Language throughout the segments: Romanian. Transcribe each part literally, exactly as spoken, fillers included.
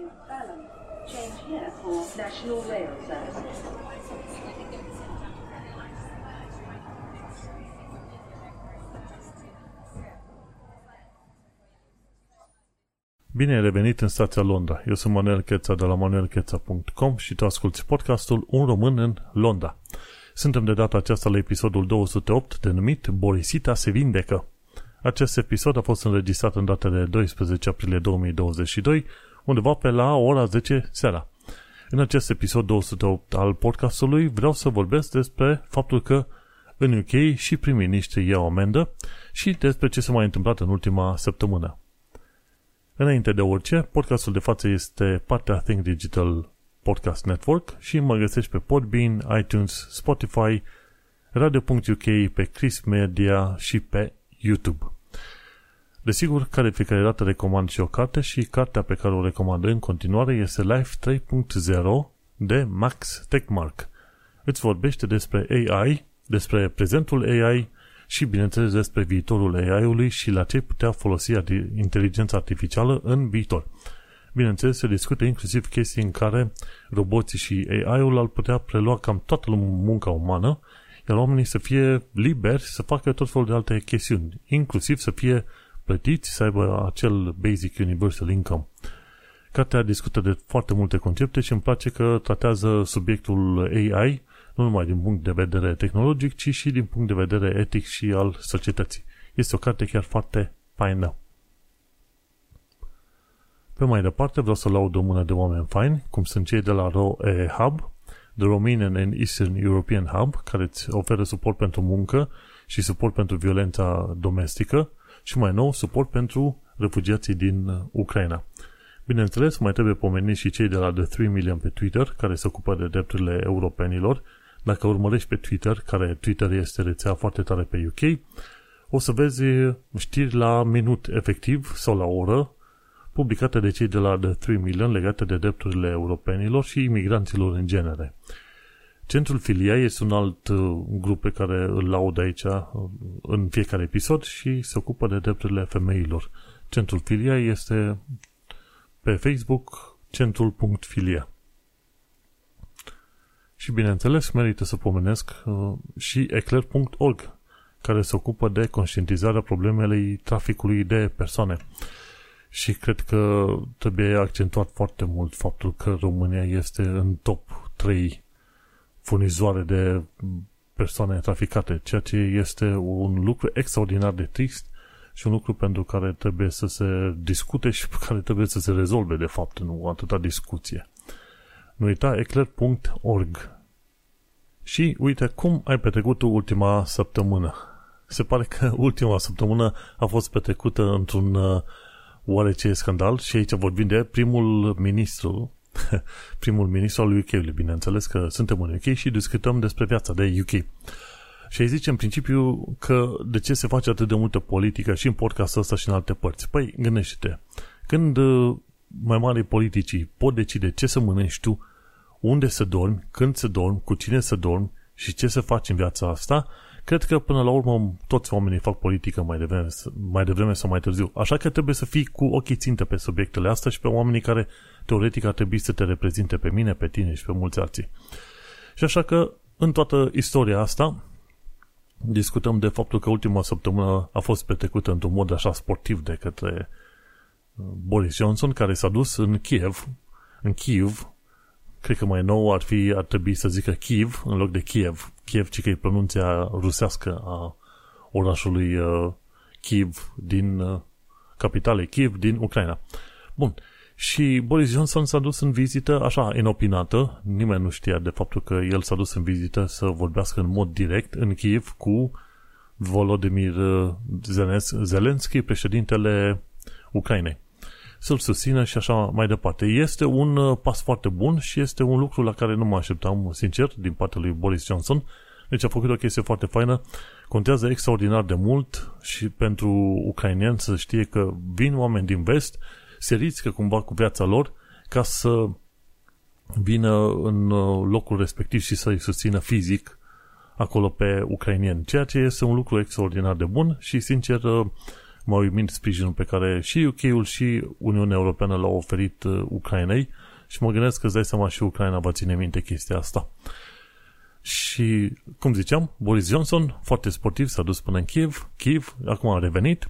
is valid. Change here for National Rail Services. Bine ai revenit în stația Londra. Eu sunt Manuel Cheța de la manuel cheta punct com și tu asculti podcastul Un român în Londra. Suntem de data aceasta la episodul două sute opt, denumit Borisita se vindecă. Acest episod a fost înregistrat în data de doisprezece aprilie două mii douăzeci și doi, undeva pe la ora zece seara. În acest episod două sute opt al podcastului vreau să vorbesc despre faptul că în U K și prim-miniștrii iau amendă și despre ce s-a mai întâmplat în ultima săptămână. Înainte de orice, podcastul de față este partea Think Digital Podcast Network și mă găsești pe Podbean, iTunes, Spotify, radio punct u k, pe Chris Media și pe YouTube. Desigur, ca de fiecare dată recomand și o carte și cartea pe care o recomand în continuare este Life trei punct zero de Max Tegmark. Îți vorbește despre A I, despre prezentul A I și, bineînțeles, despre viitorul A I-ului și la ce putea folosi inteligența artificială în viitor. Bineînțeles, se discută inclusiv chestii în care roboții și A I-ul ar putea prelua cam toată munca umană, iar oamenii să fie liberi să facă tot felul de alte chestiuni, inclusiv să fie plătiți, să aibă acel basic universal income. Cartea discută de foarte multe concepte și îmi place că tratează subiectul A I nu numai din punct de vedere tehnologic, ci și din punct de vedere etic și al societății. Este o carte chiar foarte faină. Pe mai departe vreau să laud o mână de oameni faini, cum sunt cei de la R O E Hub, The Romanian and Eastern European Hub, care îți oferă suport pentru muncă și suport pentru violența domestică și, mai nou, suport pentru refugiații din Ucraina. Bineînțeles, mai trebuie pomenit și cei de la The Three Million pe Twitter, care se ocupă de drepturile europenilor. Dacă urmărești pe Twitter, care Twitter este rețea foarte tare pe U K, o să vezi știri la minut efectiv sau la oră, publicate de cei de la The Three Million legate de drepturile europenilor și imigranților în genere. Centrul Filia este un alt grup pe care îl laud aici în fiecare episod și se ocupă de drepturile femeilor. Centrul Filia este pe Facebook centrul punct filia. Și, bineînțeles, merită să pomenesc și e c l e r punct org, care se ocupă de conștientizarea problemelei traficului de persoane. Și cred că trebuie accentuat foarte mult faptul că România este în top trei furnizoare de persoane traficate, ceea ce este un lucru extraordinar de trist și un lucru pentru care trebuie să se discute și pe care trebuie să se rezolve, de fapt, nu atâta discuție. Nu uita e c l e r punct org. Și uite cum ai petrecut tu ultima săptămână. Se pare că ultima săptămână a fost petrecută într-un oarece scandal și aici vorbim de primul ministru primul ministru al U K-ului, bineînțeles că suntem în U K și discutăm despre viața de U K. Și aici zice în principiu că de ce se face atât de multă politică și în podcastul ăsta și în alte părți. Păi, gândește-te, când mai mari politicii pot decide ce să mănânci tu, unde să dormi, când să dormi, cu cine să dormi și ce să faci în viața asta, cred că până la urmă toți oamenii fac politică mai devreme, mai devreme sau mai târziu. Așa că trebuie să fii cu ochii țintă pe subiectele astea și pe oamenii care teoretic ar trebui să te reprezinte pe mine, pe tine și pe mulți alții. Și așa că în toată istoria asta discutăm de faptul că ultima săptămână a fost petrecută într-un mod așa sportiv de către Boris Johnson, care s-a dus în Kiev, în Kiev, cred că mai nou ar fi, ar trebui să zică Kiev în loc de Kiev. Kiev, ci că e pronunția rusească a orașului uh, Kiev din uh, capitale Kiev din Ucraina. Bun. Și Boris Johnson s-a dus în vizită așa inopinată, nimeni nu știa de faptul că el s-a dus în vizită să vorbească în mod direct în Kiev cu Volodymyr Zelensky, președintele Ucrainei, să-l susțină și așa mai departe. Este un pas foarte bun și este un lucru la care nu mă așteptam, sincer, din partea lui Boris Johnson. Deci a făcut o chestie foarte faină. Contează extraordinar de mult și pentru ucraineni să știe că vin oameni din vest, se riscă cumva cu viața lor ca să vină în locul respectiv și să-i susțină fizic acolo pe ucraineni. Ceea ce este un lucru extraordinar de bun și, sincer, m-a uimit sprijinul pe care și U K-ul și Uniunea Europeană l-au oferit Ucrainei și mă gândesc că îți dai seama și Ucraina va ține minte chestia asta. Și, cum ziceam, Boris Johnson, foarte sportiv, s-a dus până în Kiev, Kiev acum a revenit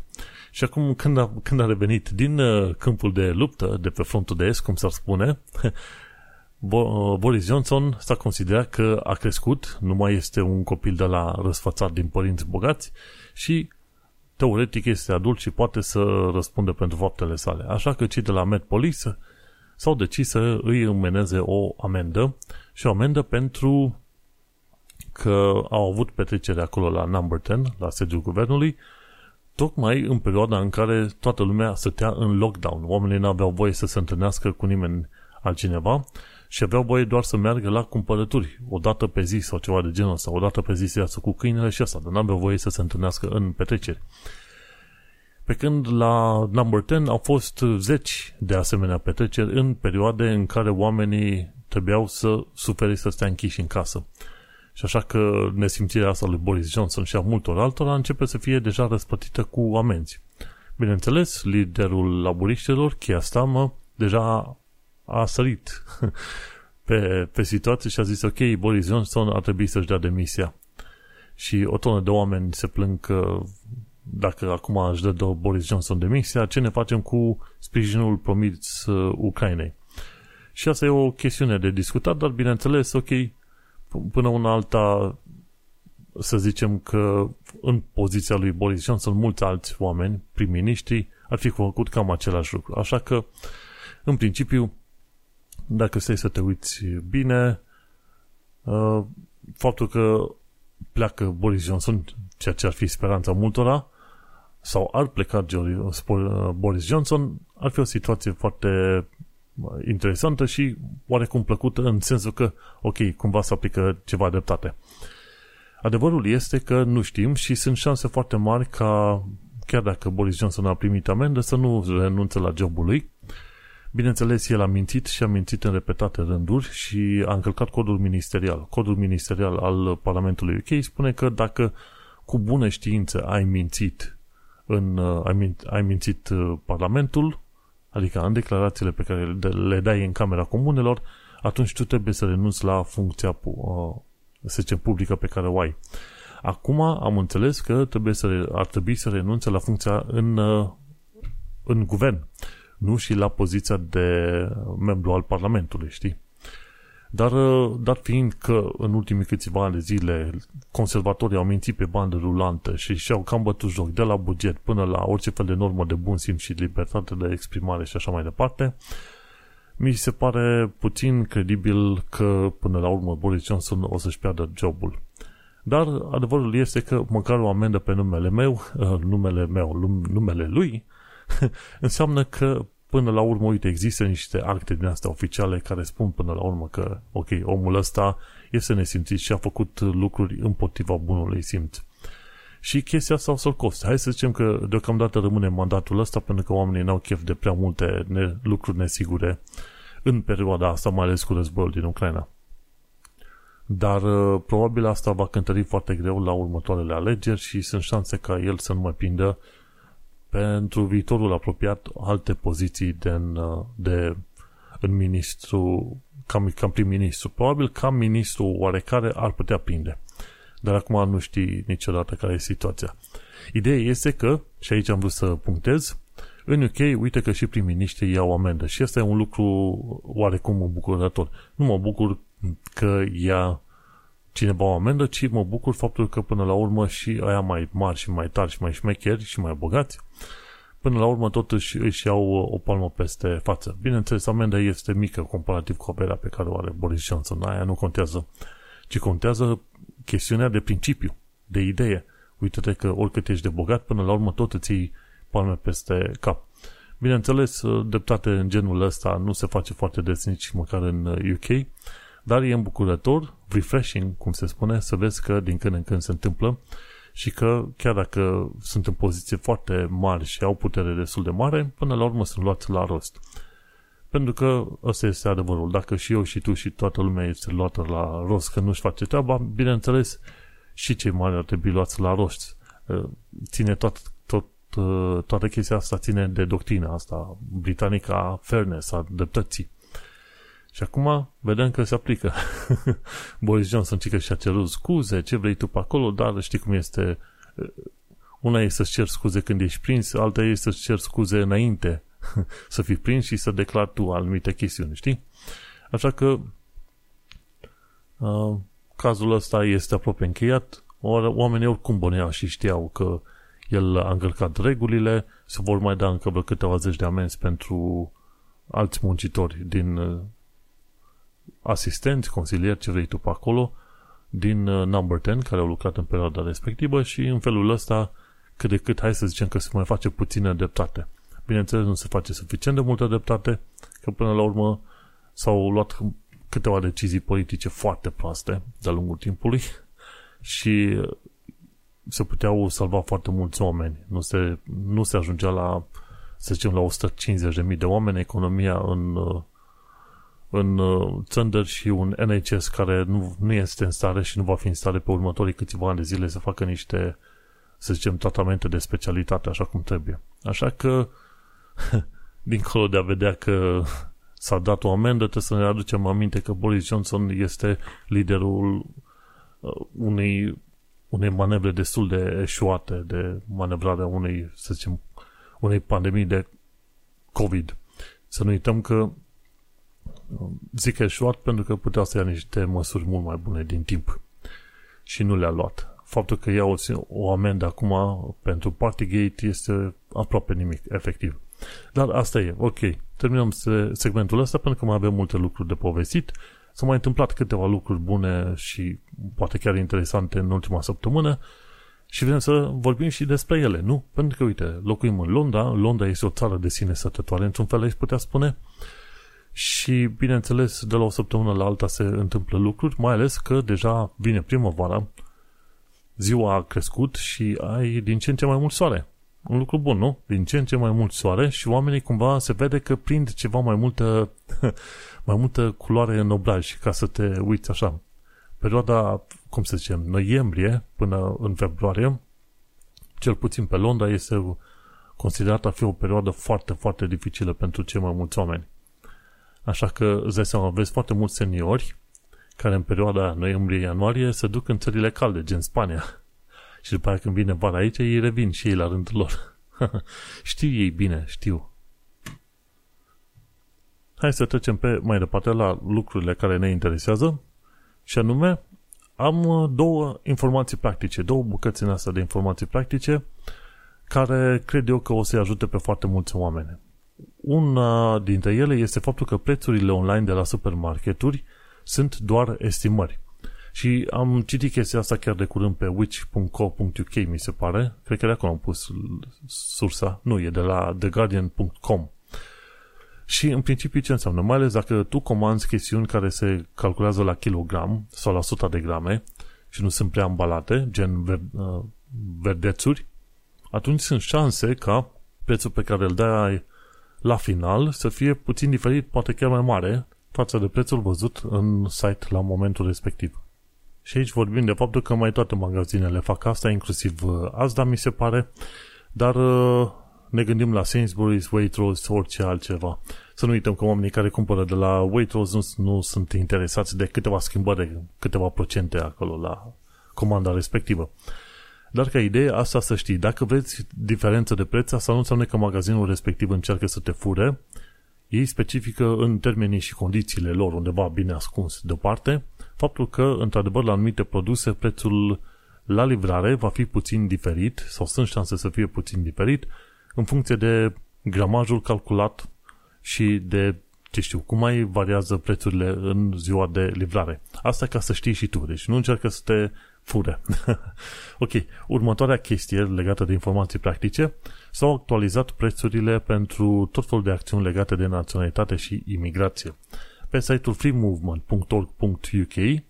și acum când a, când a revenit din uh, câmpul de luptă, de pe frontul de est, cum s-ar spune, Bo- uh, Boris Johnson s-a considerat că a crescut, nu mai este un copil de la răsfățat din părinți bogați și, teoretic, este adult și poate să răspundă pentru faptele sale. Așa că cei de la Met Police s-au decis să îi înmeneze o amendă și o amendă pentru că au avut petrecere acolo la Number ten, la sediul guvernului, tocmai în perioada în care toată lumea stătea în lockdown. Oamenii n-aveau voie să se întâlnească cu nimeni altcineva și aveau voie doar să meargă la cumpărături o dată pe zi sau ceva de genul ăsta, o dată pe zi să iasă cu câinele și asta, dar n-aveau voie să se întâlnească în petreceri. Pe când la Number ten au fost zeci de asemenea petreceri în perioade în care oamenii trebuiau să sufere să stea închiși în casă. Și așa că nesimțirea asta lui Boris Johnson și a multor altora începe să fie deja răspătită cu amenzi. Bineînțeles, liderul laburiștilor, Keir Starmer, deja a sărit pe, pe situație și a zis ok, Boris Johnson ar trebui să-și dea demisia. Și o tonă de oameni se plâng că dacă acum își dă Boris Johnson demisia, ce ne facem cu sprijinul promis Ucrainei? Și asta e o chestiune de discutat, dar bineînțeles, ok, până una alta, să zicem că în poziția lui Boris Johnson, mulți alți oameni, prim-miniștri, ar fi făcut cam același lucru. Așa că, în principiu, dacă stai să te uiți bine, faptul că pleacă Boris Johnson, ceea ce ar fi speranța multora, sau ar pleca Boris Johnson, ar fi o situație foarte interesantă și oarecum plăcută în sensul că, ok, cumva se aplică ceva dreptate. Adevărul este că nu știm și sunt șanse foarte mari ca, chiar dacă Boris Johnson a primit amendă, să nu renunțe la jobul lui. Bineînțeles, el a mințit și a mințit în repetate rânduri și a încălcat codul ministerial. Codul ministerial al Parlamentului U K spune că dacă cu bună știință ai mințit, în, ai mințit, ai mințit Parlamentul, adică în declarațiile pe care le dai în Camera Comunelor, atunci tu trebuie să renunți la funcția, să zicem, publică pe care o ai. Acum am înțeles că trebuie să, ar trebui să renunțe la funcția în, în guvern, nu și la poziția de membru al Parlamentului, știi? Dar, dar fiind că în ultimii câțiva ani de zile conservatorii au mințit pe bandă rulantă și și-au cam bătut joc de la buget până la orice fel de normă de bun simț și libertate de exprimare și așa mai departe, mi se pare puțin credibil că până la urmă Boris Johnson o să-și piardă jobul. Dar adevărul este că măcar o amendă pe numele meu, numele meu, numele lui, înseamnă că până la urmă, uite, există niște acte din astea oficiale care spun până la urmă că, ok, omul ăsta este nesimțit și a făcut lucruri împotriva bunului simț. Și chestia asta o să-l coste. Hai să zicem că deocamdată rămâne mandatul ăsta pentru că oamenii n-au chef de prea multe ne- lucruri nesigure în perioada asta, mai ales cu războiul din Ucraina. Dar probabil asta va cântări foarte greu la următoarele alegeri și sunt șanse ca el să nu mai prindă pentru viitorul apropiat alte poziții de în, de, în ministru, cam, cam prim-ministru. Probabil cam ministru oarecare ar putea prinde. Dar acum nu știi niciodată care e situația. Ideea este că, și aici am vrut să punctez, în U K, uite că și prim-ministrii iau amendă. Și asta e un lucru oarecum îmbucurător. Nu mă bucur că ia cineva o amendă, ci mă bucur faptul că până la urmă și aia mai mari și mai tari și mai șmecheri și mai bogați, până la urmă totuși își iau o palmă peste față. Bineînțeles, amenda este mică comparativ cu averea pe care o are Boris Johnson, aia nu contează, ci contează chestiunea de principiu, de idee. Uite-te că oricât ești de bogat, până la urmă tot îți iei palme peste cap. Bineînțeles, dreptate în genul ăsta nu se face foarte des nici măcar în U K, dar e îmbucurător, refreshing, cum se spune, să vezi că din când în când se întâmplă și că chiar dacă sunt în poziții foarte mari și au putere destul de mare, până la urmă sunt luați la rost. Pentru că ăsta este adevărul. Dacă și eu și tu și toată lumea este luată la rost că nu-și face treaba, bineînțeles, și cei mari ar trebui luați la rost. Ține tot, tot, toată chestia asta ține de doctrina asta britanică a fairness, a dreptății. Și acum vedem că se aplică. Boris Johnson zice că și-a cerut scuze, ce vrei tu pe acolo, dar știi cum este, una e să-ți ceri scuze când ești prins, alta e să-ți ceri scuze înainte să fii prins și să declari tu anumite chestiuni, știi? Așa că uh, cazul ăsta este aproape încheiat, oamenii oricum băneau și știau că el a încălcat regulile, se vor mai da încă vreo câteva zeci de amenzi pentru alți muncitori din uh, asistenți, consilieri, ce vrei tu pe acolo, din uh, Number ten, care au lucrat în perioada respectivă și în felul ăsta, cât de cât, hai să zicem că se mai face puțină dreptate. Bineînțeles, nu se face suficient de multă dreptate, că până la urmă s-au luat câteva decizii politice foarte proaste de-a lungul timpului și se puteau salva foarte mulți oameni. Nu se, nu se ajungea la, să zicem, la o sută cincizeci de mii de oameni, economia în, în țândări și un N H S care nu, nu este în stare și nu va fi în stare pe următorii câțiva ani de zile să facă niște, să zicem, tratamente de specialitate așa cum trebuie. Așa că, dincolo de a vedea că s-a dat o amendă, trebuie să ne aducem aminte că Boris Johnson este liderul unei, unei manevre destul de eșuate, de manevrarea unei, să zicem, unei pandemii de COVID. Să nu uităm că zic eșuat pentru că putea să ia niște măsuri mult mai bune din timp și nu le-a luat. Faptul că iau o amendă acum pentru Partygate este aproape nimic, efectiv. Dar asta e, ok. Terminăm segmentul ăsta pentru că mai avem multe lucruri de povestit. S-au mai întâmplat câteva lucruri bune și poate chiar interesante în ultima săptămână și vrem să vorbim și despre ele, nu? Pentru că, uite, locuim în Londra. Londra este o țară de sine sătătoare, într-un fel aici putea spune. Și, bineînțeles, de la o săptămână la alta se întâmplă lucruri, mai ales că deja vine primăvara, ziua a crescut și ai din ce în ce mai mult soare. Un lucru bun, nu? Din ce în ce mai mult soare și oamenii cumva se vede că prind ceva mai multă, mai multă culoare în obraj, ca să te uiți așa. Perioada, cum să zicem, noiembrie până în februarie, cel puțin pe Londra, este considerată a fi o perioadă foarte, foarte dificilă pentru cei mai mulți oameni. Așa că, îți dai seama, vezi foarte mulți seniori care în perioada noiembrie-ianuarie se duc în țările calde, gen Spania. Și după aia când vine vara aici, ei revin și ei la rândul lor. Știu ei bine, știu. Hai să trecem pe mai departe la lucrurile care ne interesează. Și anume, am două informații practice, două bucăți în astea de informații practice, care cred eu că o să-i ajute pe foarte mulți oameni. Una dintre ele este faptul că prețurile online de la supermarketuri sunt doar estimări. Și am citit chestia asta chiar de curând pe which punct co punct uk, mi se pare. Cred că de acolo am pus sursa. Nu, e de la the guardian punct com. Și în principiu ce înseamnă? Mai ales dacă tu comanzi chestiuni care se calculează la kilogram sau la suta de grame și nu sunt prea ambalate, gen ver- verdețuri, atunci sunt șanse ca prețul pe care îl dai la final să fie puțin diferit, poate chiar mai mare, față de prețul văzut în site la momentul respectiv. Și aici vorbim de faptul că mai toate magazinele fac asta, inclusiv Asda, mi se pare, dar ne gândim la Sainsbury's, Waitrose, orice altceva. Să nu uităm că oamenii care cumpără de la Waitrose nu, nu sunt interesați de câteva schimbări, câteva procente acolo la comanda respectivă. Dar ca idee, asta să știi. Dacă vreți diferență de preț, asta nu înseamnă că magazinul respectiv încearcă să te fure. Ei specifică în termenii și condițiile lor, undeva bine ascuns deoparte, faptul că, într-adevăr, la anumite produse, prețul la livrare va fi puțin diferit, sau sunt șanse să fie puțin diferit, în funcție de gramajul calculat și de, ce știu, cum mai variază prețurile în ziua de livrare. Asta ca să știi și tu, deci nu încearcă să te fure. Ok, următoarea chestie legată de informații practice, s-au actualizat prețurile pentru tot felul de acțiuni legate de naționalitate și imigrație. Pe site-ul free movement punct org punct uk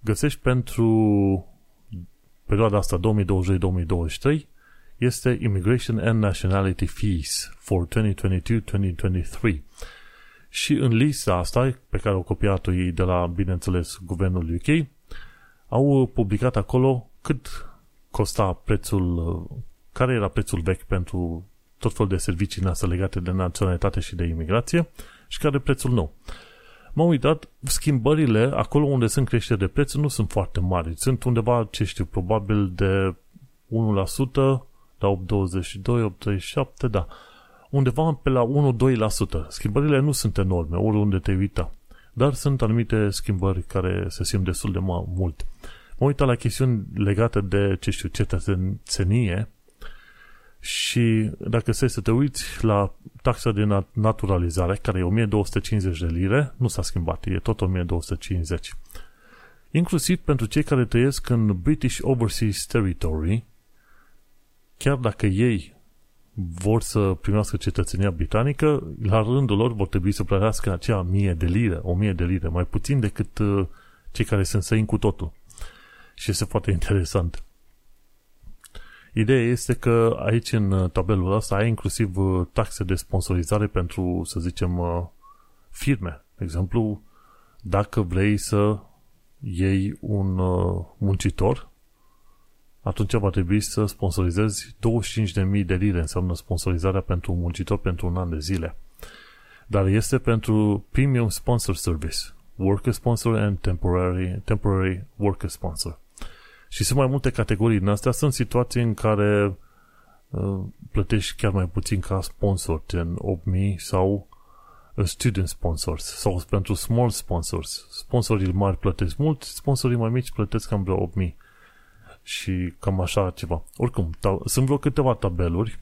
găsești pentru perioada asta două mii douăzeci - două mii douăzeci și trei este Immigration and Nationality Fees for două mii douăzeci și doi - două mii douăzeci și trei. Și în lista asta, pe care au copiat-o ei de la, bineînțeles, guvernul U K, au publicat acolo cât costa prețul care era prețul vechi pentru tot felul de servicii noastre legate de naționalitate și de imigrație și care e prețul nou. M-am uitat, schimbările acolo unde sunt creșteri de preț nu sunt foarte mari. Sunt undeva, ce știu, probabil de unu la sută, la opt virgulă douăzeci și doi, opt virgulă treizeci și șapte, da. Undeva pe la unu virgulă doi la sută. Schimbările nu sunt enorme, oriunde te uita. Dar sunt anumite schimbări care se simt destul de mult. Mă uitat la chestiuni legate de, ce știu, cetățenie și dacă stai să te uiți la taxa de naturalizare, care e o mie două sute cincizeci de lire, nu s-a schimbat, e tot o mie două sute cincizeci. Inclusiv pentru cei care trăiesc în British Overseas Territory, chiar dacă ei vor să primească cetățenia britanică, la rândul lor vor trebui să plătească acea mie de lire, o mie de lire, mai puțin decât cei care sunt săini cu totul. Și este foarte interesant. Ideea este că aici în tabelul ăsta ai inclusiv taxe de sponsorizare pentru, să zicem, firme. De exemplu, dacă vrei să iei un muncitor, atunci va trebui să sponsorizezi douăzeci și cinci de mii de lire, înseamnă sponsorizarea pentru un muncitor pentru un an de zile. Dar este pentru Premium Sponsor Service, Worker Sponsor and Temporary, temporary Worker Sponsor. Și sunt mai multe categorii din astea. Sunt situații în care uh, plătești chiar mai puțin ca sponsor, gen opt mii sau uh, student sponsors sau pentru small sponsors. Sponsorii mari plătesc mult, sponsorii mai mici plătesc cam vreo opt mii. Și cam așa ceva. Oricum, ta- sunt vreo câteva tabeluri,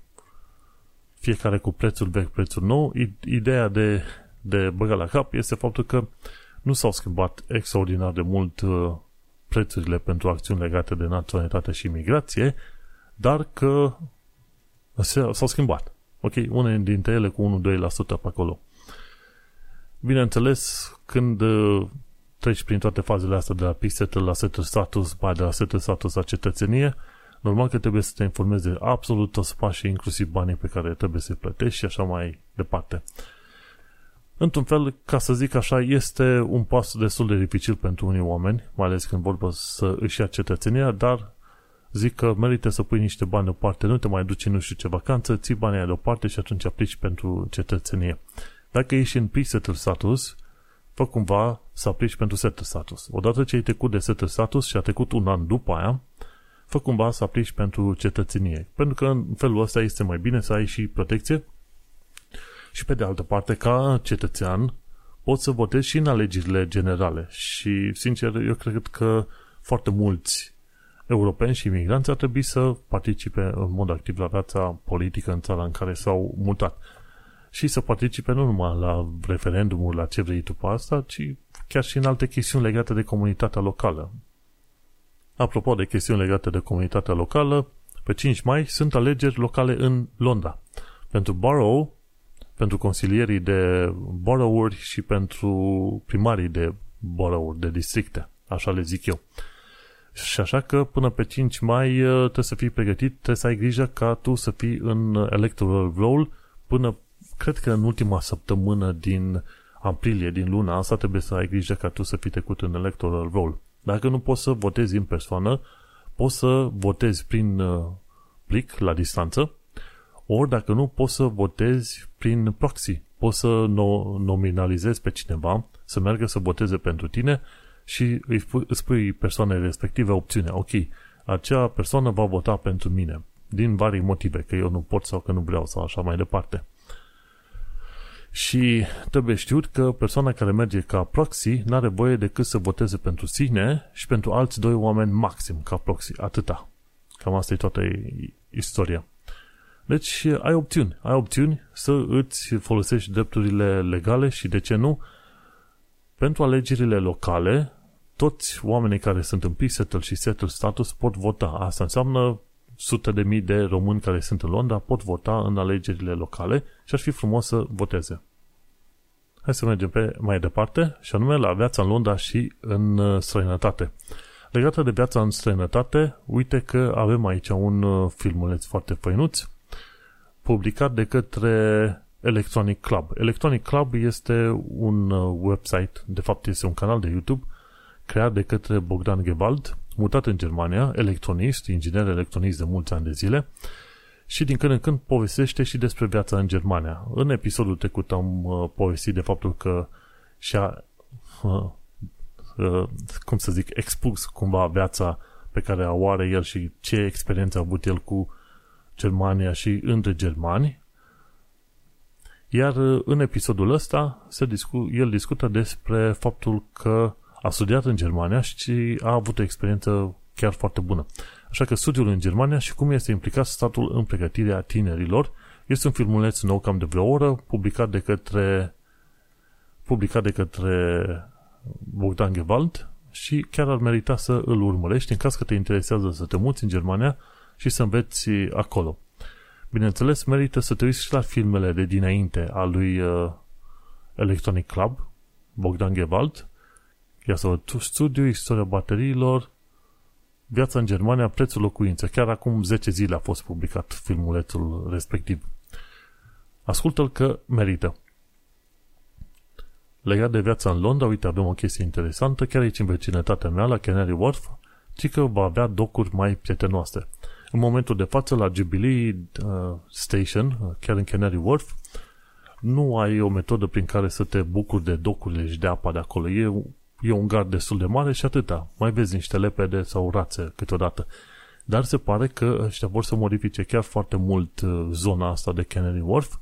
fiecare cu prețul vechi, prețul nou. Ideea de, de băga la cap este faptul că nu s-au schimbat extraordinar de mult uh, prețurile pentru acțiuni legate de naționalitate și imigrație, dar că s-au schimbat. Ok, unele dintre ele cu unu virgulă doi la sută pe acolo. Bineînțeles, când treci prin toate fazele astea de la pic-settle la settle status, ba de la settle status la cetățenie, normal că trebuie să te informezi de absolut toți pașii, inclusiv banii pe care trebuie să-i plătești și așa mai departe. Într-un fel, ca să zic așa, este un pas destul de dificil pentru unii oameni, mai ales când vorbă să își ia cetățenia, dar zic că merită să pui niște bani deoparte, nu te mai duci în nu știu ce vacanță, ții banii deoparte și atunci aplici pentru cetățenie. Dacă ești în pre-settled status, fă cumva să aplici pentru settled status. Odată ce ai trecut de settled status și a trecut un an după aia, fă cumva să aplici pentru cetățenie. Pentru că în felul ăsta este mai bine să ai și protecție. Și pe de altă parte, ca cetățean, poți să votezi și în alegerile generale. Și, sincer, eu cred că foarte mulți europeni și imigranți ar trebui să participe în mod activ la viața politică în țara în care s-au mutat. Și să participe nu numai la referendumul, la ce vrei tu pe asta, ci chiar și în alte chestiuni legate de comunitatea locală. Apropo de chestiuni legate de comunitatea locală, pe cinci mai sunt alegeri locale în Londra. Pentru Borough, pentru consilierii de borough-uri și pentru primarii de borough-uri, de districte, așa le zic eu. Și așa că până pe cinci mai trebuie să fii pregătit, trebuie să ai grijă ca tu să fii în electoral roll până, cred că în ultima săptămână din aprilie, din luna asta, trebuie să ai grijă ca tu să fii trecut în electoral roll. Dacă nu poți să votezi în persoană, poți să votezi prin plic, la distanță, ori dacă nu, poți să votezi prin proxy. Poți să no- nominalizezi pe cineva să meargă să voteze pentru tine și îi spui, îi spui persoanei respective opțiunea. Ok, acea persoană va vota pentru mine din vari motive, că eu nu pot sau că nu vreau sau așa mai departe. Și trebuie știut că persoana care merge ca proxy n-are voie decât să voteze pentru sine și pentru alți doi oameni maxim ca proxy. Atâta. Cam asta e toată istoria. Deci ai opțiuni, ai opțiuni să îți folosești drepturile legale și de ce nu. Pentru alegerile locale, toți oamenii care sunt în pre-settled și settled status pot vota. Asta înseamnă sute de mii de români care sunt în Londra pot vota în alegerile locale și ar fi frumos să voteze. Hai să mergem pe mai departe și anume la viața în Londra și în străinătate. Legată de viața în străinătate, uite că avem aici un filmuleț foarte făinuț publicat de către Electronic Club. Electronic Club este un website, de fapt este un canal de YouTube, creat de către Bogdan Ghevald, mutat în Germania, electronist, inginer electronist de mulți ani de zile, și din când în când povestește și despre viața în Germania. În episodul trecut am uh, povestit de faptul că și-a, uh, uh, cum să zic, expus cumva viața pe care o are el și ce experiență a avut el cu Germania și între germani. Iar uh, în episodul ăsta se discu- el discută despre faptul că a studiat în Germania și a avut o experiență chiar foarte bună. Așa că studiul în Germania și cum este implicat statul în pregătirea tinerilor este un filmuleț nou cam de vreo oră, publicat de către, publicat de către Bogdan Ghevald și chiar ar merita să îl urmărești în caz că te interesează să te muți în Germania și să înveți acolo. Bineînțeles, merită să te uiți și la filmele de dinainte a lui Electronic Club, Bogdan Ghevald, ia să văd studiu, istoria bateriilor, viața în Germania, prețul locuinței. Chiar acum zece zile a fost publicat filmulețul respectiv. Ascultă-l că merită. Legat de viața în Londra, uite, avem o chestie interesantă. Chiar aici în vecinătatea mea, la Canary Wharf, ci că va avea docuri mai prietenoase. În momentul de față, la Jubilee uh, Station, chiar în Canary Wharf, nu ai o metodă prin care să te bucuri de docurile și de apa de acolo. E E un gard destul de mare și atâta. Mai vezi niște lepede sau rațe câteodată. Dar se pare că ăștia vor să modifice chiar foarte mult zona asta de Canary Wharf,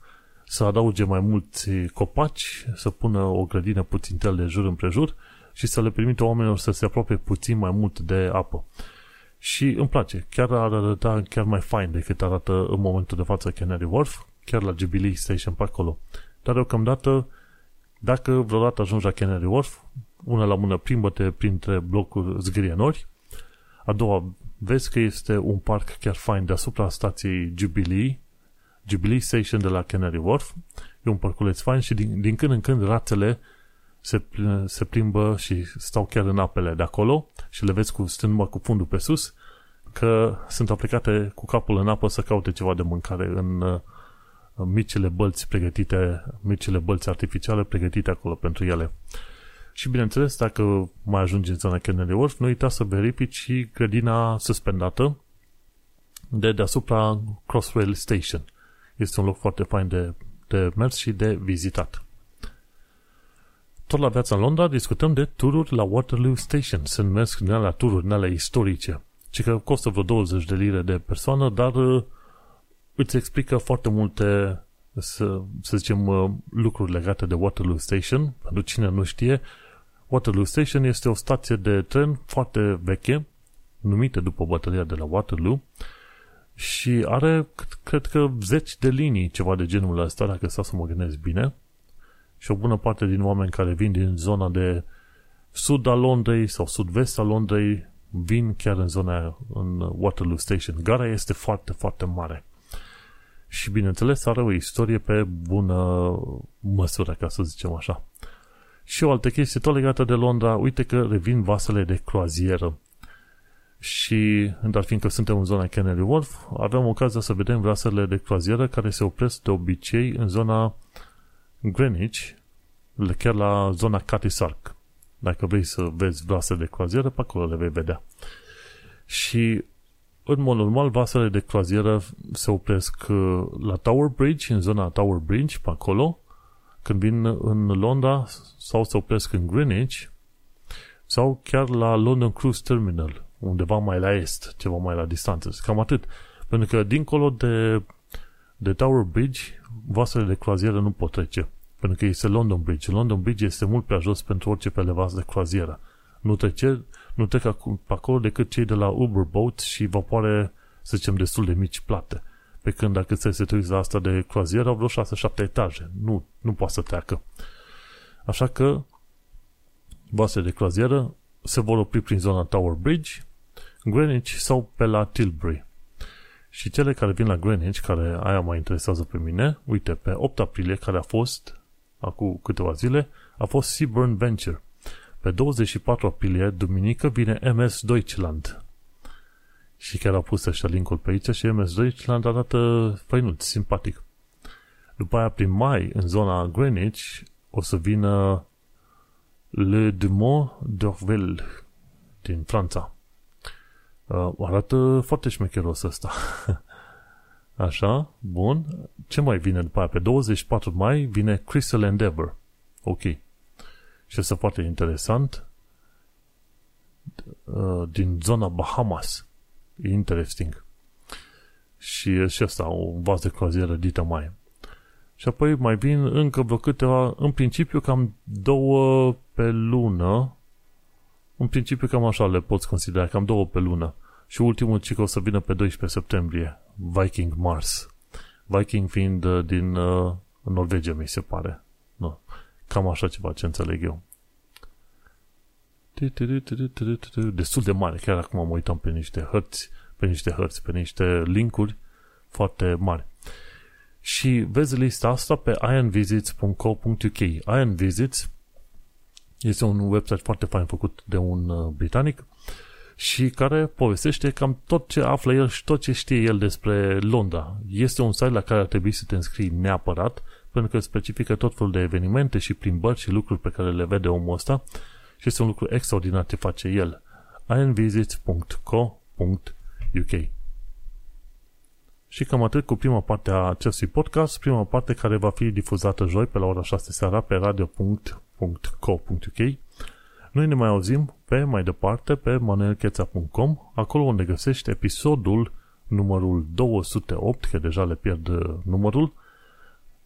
să adauge mai mulți copaci, să pună o grădină puțin tel de jur împrejur și să le permită oamenilor să se apropie puțin mai mult de apă. Și îmi place. Chiar ar arăta chiar mai fain decât arată în momentul de față Canary Wharf, chiar la Jubilee Station pe acolo. Dar deocamdată, dacă vreodată ajungi la Canary Wharf, una la mână, plimbă-te printre blocuri zgrienori. A doua, vezi că este un parc chiar fain deasupra stației Jubilee, Jubilee Station de la Canary Wharf. E un parculeț fain și din, din când în când rațele se, se plimbă și stau chiar în apele de acolo și le vezi cu, stând numai cu fundul pe sus, că sunt aplicate cu capul în apă să caute ceva de mâncare în, în micile bălți pregătite, micile bălți artificiale pregătite acolo pentru ele. Și bineînțeles, dacă mai ajungi în zona Canary Wharf, nu uita să verifici și grădina suspendată de deasupra Crossrail Station. Este un loc foarte fain de, de mers și de vizitat. Tot la viața în Londra discutăm de tururi la Waterloo Station. Se numesc din alea tururi, din alea istorice. Și că costă vreo douăzeci de lire de persoană, dar îți explică foarte multe, să, să zicem, lucruri legate de Waterloo Station. Pentru cine nu știe, Waterloo Station este o stație de tren foarte veche, numită după bătălia de la Waterloo, și are, cred că, zeci de linii, ceva de genul ăsta, dacă stau să mă gândesc bine. Și o bună parte din oameni care vin din zona de sud a Londrei sau sud-vest a Londrei vin chiar în zona, în Waterloo Station. Gara este foarte, foarte mare. Și, bineînțeles, are o istorie pe bună măsură, ca să zicem așa. Și o altă chestie, tot legată de Londra, uite că revin vasele de croazieră. Și, dar fiindcă suntem în zona Canary Wharf, avem ocazia să vedem vasele de croazieră care se opresc de obicei în zona Greenwich, chiar la zona Cutty Sark. Dacă vrei să vezi vasele de croazieră, pe acolo le vei vedea. Și în mod normal, vasele de croazieră se opresc la Tower Bridge, în zona Tower Bridge, pe acolo, când vin în Londra, sau se opresc în Greenwich, sau chiar la London Cruise Terminal, undeva mai la est, ceva mai la distanță. Cam atât. Pentru că, dincolo de, de Tower Bridge, vasele de croazieră nu pot trece. Pentru că este London Bridge. London Bridge este mult prea jos pentru orice fel de vas de croazieră. Nu trece... Nu trec acolo decât cei de la Uber Boat și vapoare, să zicem, destul de mici plate. Pe când dacă stai să te uiți la asta de croazieră, au vreo șase șapte etaje. Nu, nu poate să treacă. Așa că vasele de croazieră se vor opri prin zona Tower Bridge, Greenwich sau pe la Tilbury. Și cele care vin la Greenwich, care aia mă interesează pe mine, uite, pe opt aprilie, care a fost, acum câteva zile, a fost Seaburn Venture. Pe douăzeci și patru aprilie, duminică, vine M S Deutschland. Și chiar au pus ăștia link-ul pe aici și M S Deutschland arată făinuț, simpatic. După aia, prin mai, în zona Greenwich, o să vină Le Dumont d'Orville din Franța. Arată foarte șmecheros ăsta. Așa, bun. Ce mai vine după aia? Pe douăzeci și patru mai vine Crystal Endeavour. Ok. Și este foarte interesant. Din zona Bahamas. E interesting. Și și asta, un vas de croazieră dită mai. Și apoi mai vin încă vreo câteva, în principiu cam două pe lună. În principiu cam așa le poți considera, cam două pe lună. Și ultimul cic o să vină pe doisprezece septembrie, Viking Mars. Viking fiind din uh, Norvegia, mi se pare. Nu. Cam așa ceva ce înțeleg eu. Destul de mare, chiar acum mă uitam pe niște hărți, pe niște hărți, pe niște linkuri foarte mari. Și vezi lista asta pe ian visits punct co punct uk. Ian Visits este un website foarte fain făcut de un britanic și care povestește cam tot ce află el și tot ce știe el despre Londra. Este un site la care ar trebui să te înscrii neapărat, pentru că specifică tot felul de evenimente și plimbări și lucruri pe care le vede omul ăsta și este un lucru extraordinar ce face el. ian visits punct co punct uk. Și cam atât cu prima parte a acestui podcast, prima parte care va fi difuzată joi pe la ora șase seara pe radio punct co punct uk. Noi ne mai auzim pe mai departe pe manuel cheta punct com, acolo unde găsești episodul numărul două sute opt, că deja le pierd numărul,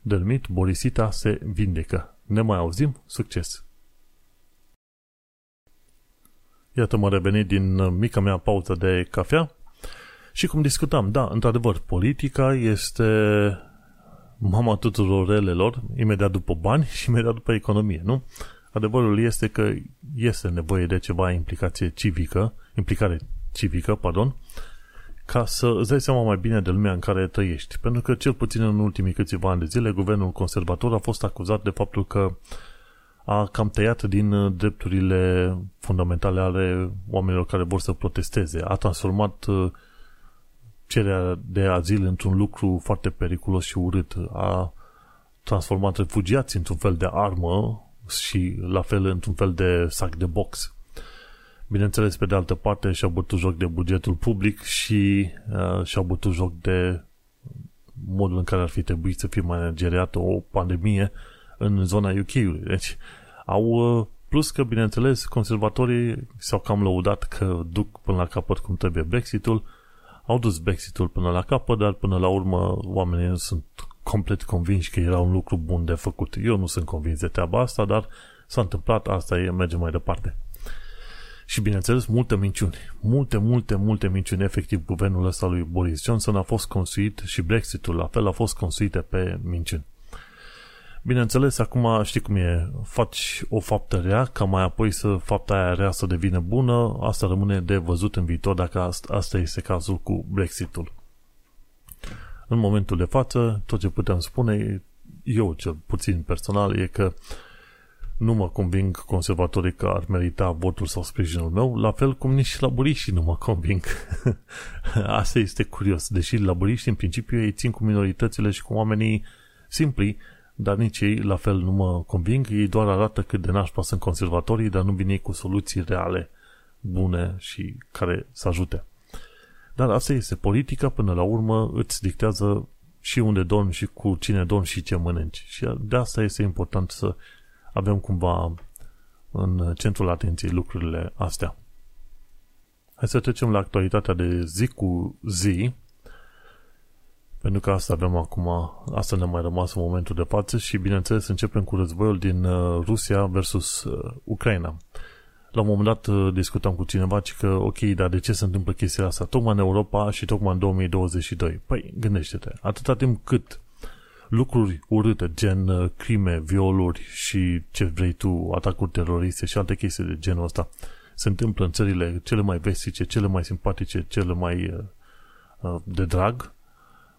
del mit Borisita se vindecă. Ne mai auzim, succes! Iată, m-a revenit din mica mea pauză de cafea și cum discutam, da, într-adevăr, politica este mama tuturor relelor, imediat după bani și imediat după economie, nu? Adevărul este că este nevoie de ceva implicație civică, implicare civică, pardon, ca să îți dai seama mai bine de lumea în care trăiești. Pentru că, cel puțin în ultimii câțiva ani de zile, guvernul conservator a fost acuzat de faptul că a cam tăiat din drepturile fundamentale ale oamenilor care vor să protesteze. A transformat cererea de azil într-un lucru foarte periculos și urât. A transformat refugiații într-un fel de armă și la fel într-un fel de sac de box. Bineînțeles, pe de altă parte, și-a bătut joc de bugetul public și uh, și-a bătut joc de modul în care ar fi trebuit să fie manageriată o pandemie în zona U K-ului. Deci, au uh, plus că, bineînțeles, conservatorii s-au cam lăudat că duc până la capăt cum trebuie Brexitul. Au dus Brexitul până la capăt, dar până la urmă oamenii nu sunt complet convinși că era un lucru bun de făcut. Eu nu sunt convins de treaba asta, dar s-a întâmplat, asta e, merge mai departe. Și bineînțeles, multe minciuni. Multe, multe, multe minciuni. Efectiv, guvernul ăsta lui Boris Johnson a fost construit și Brexitul la fel a fost construite pe minciuni. Bineînțeles, acum știi cum e, faci o faptă rea, ca mai apoi să fapta aia rea să devină bună, asta rămâne de văzut în viitor dacă asta este cazul cu Brexitul. În momentul de față, tot ce putem spune, eu cel puțin personal, e că nu mă conving conservatorii că ar merita votul sau sprijinul meu, la fel cum nici laburiștii nu mă conving. Asta este curios, deși laburiștii în principiu ei țin cu minoritățile și cu oamenii simpli, dar nici ei la fel nu mă conving, ei doar arată cât de nașpa sunt conservatorii, dar nu vin ei cu soluții reale, bune și care să ajute. Dar asta este politica, până la urmă îți dictează și unde dormi și cu cine dormi și ce mănânci. Și de asta este important să avem cumva în centrul atenției lucrurile astea. Hai să trecem la actualitatea de zi cu zi, pentru că asta avem acum, asta ne-a mai rămas în momentul de față și bineînțeles începem cu războiul din Rusia versus Ucraina. La un moment dat discutam cu cineva că, ok, dar de ce se întâmplă chestia asta? Tocmai în Europa și tocmai în două mii douăzeci și doi. Păi, gândește-te, atâta timp cât lucruri urâte, gen crime, violuri și ce vrei tu, atacuri teroriste și alte chestii de genul ăsta, se întâmplă în țările cele mai vestice, cele mai simpatice, cele mai uh, de drag,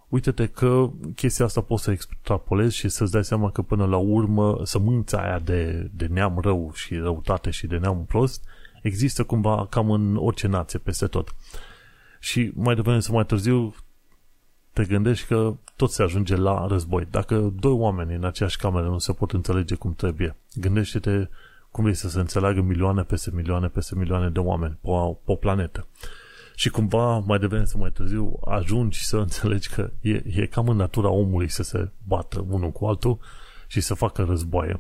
uite-te că chestia asta poți să extrapolezi și să-ți dai seama că până la urmă sămânța aia de, de neam rău și răutate și de neam prost există cumva cam în orice nație peste tot. Și mai devreme sau mai târziu te gândești că tot se ajunge la război. Dacă doi oameni în aceeași cameră nu se pot înțelege cum trebuie, gândește-te cum vrei să se înțeleagă milioane peste milioane peste milioane de oameni pe o, pe o planetă. Și cumva, mai devreme sau mai târziu, ajungi să înțelegi că e, e cam în natura omului să se bată unul cu altul și să facă războaie.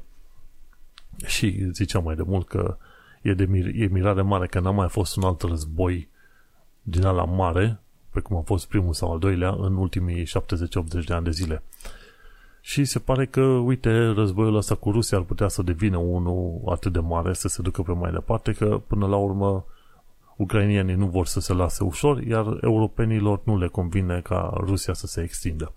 Și ziceam mai de mult că e, de mir- e mirare mare că n-a mai fost un alt război din ala mare, precum a fost primul sau al doilea, în ultimii șaptezeci optzeci de ani de zile. Și se pare că, uite, războiul ăsta cu Rusia ar putea să devină unul atât de mare, să se ducă pe mai departe, că până la urmă ucrainienii nu vor să se lase ușor, iar europenilor nu le convine ca Rusia să se extindă.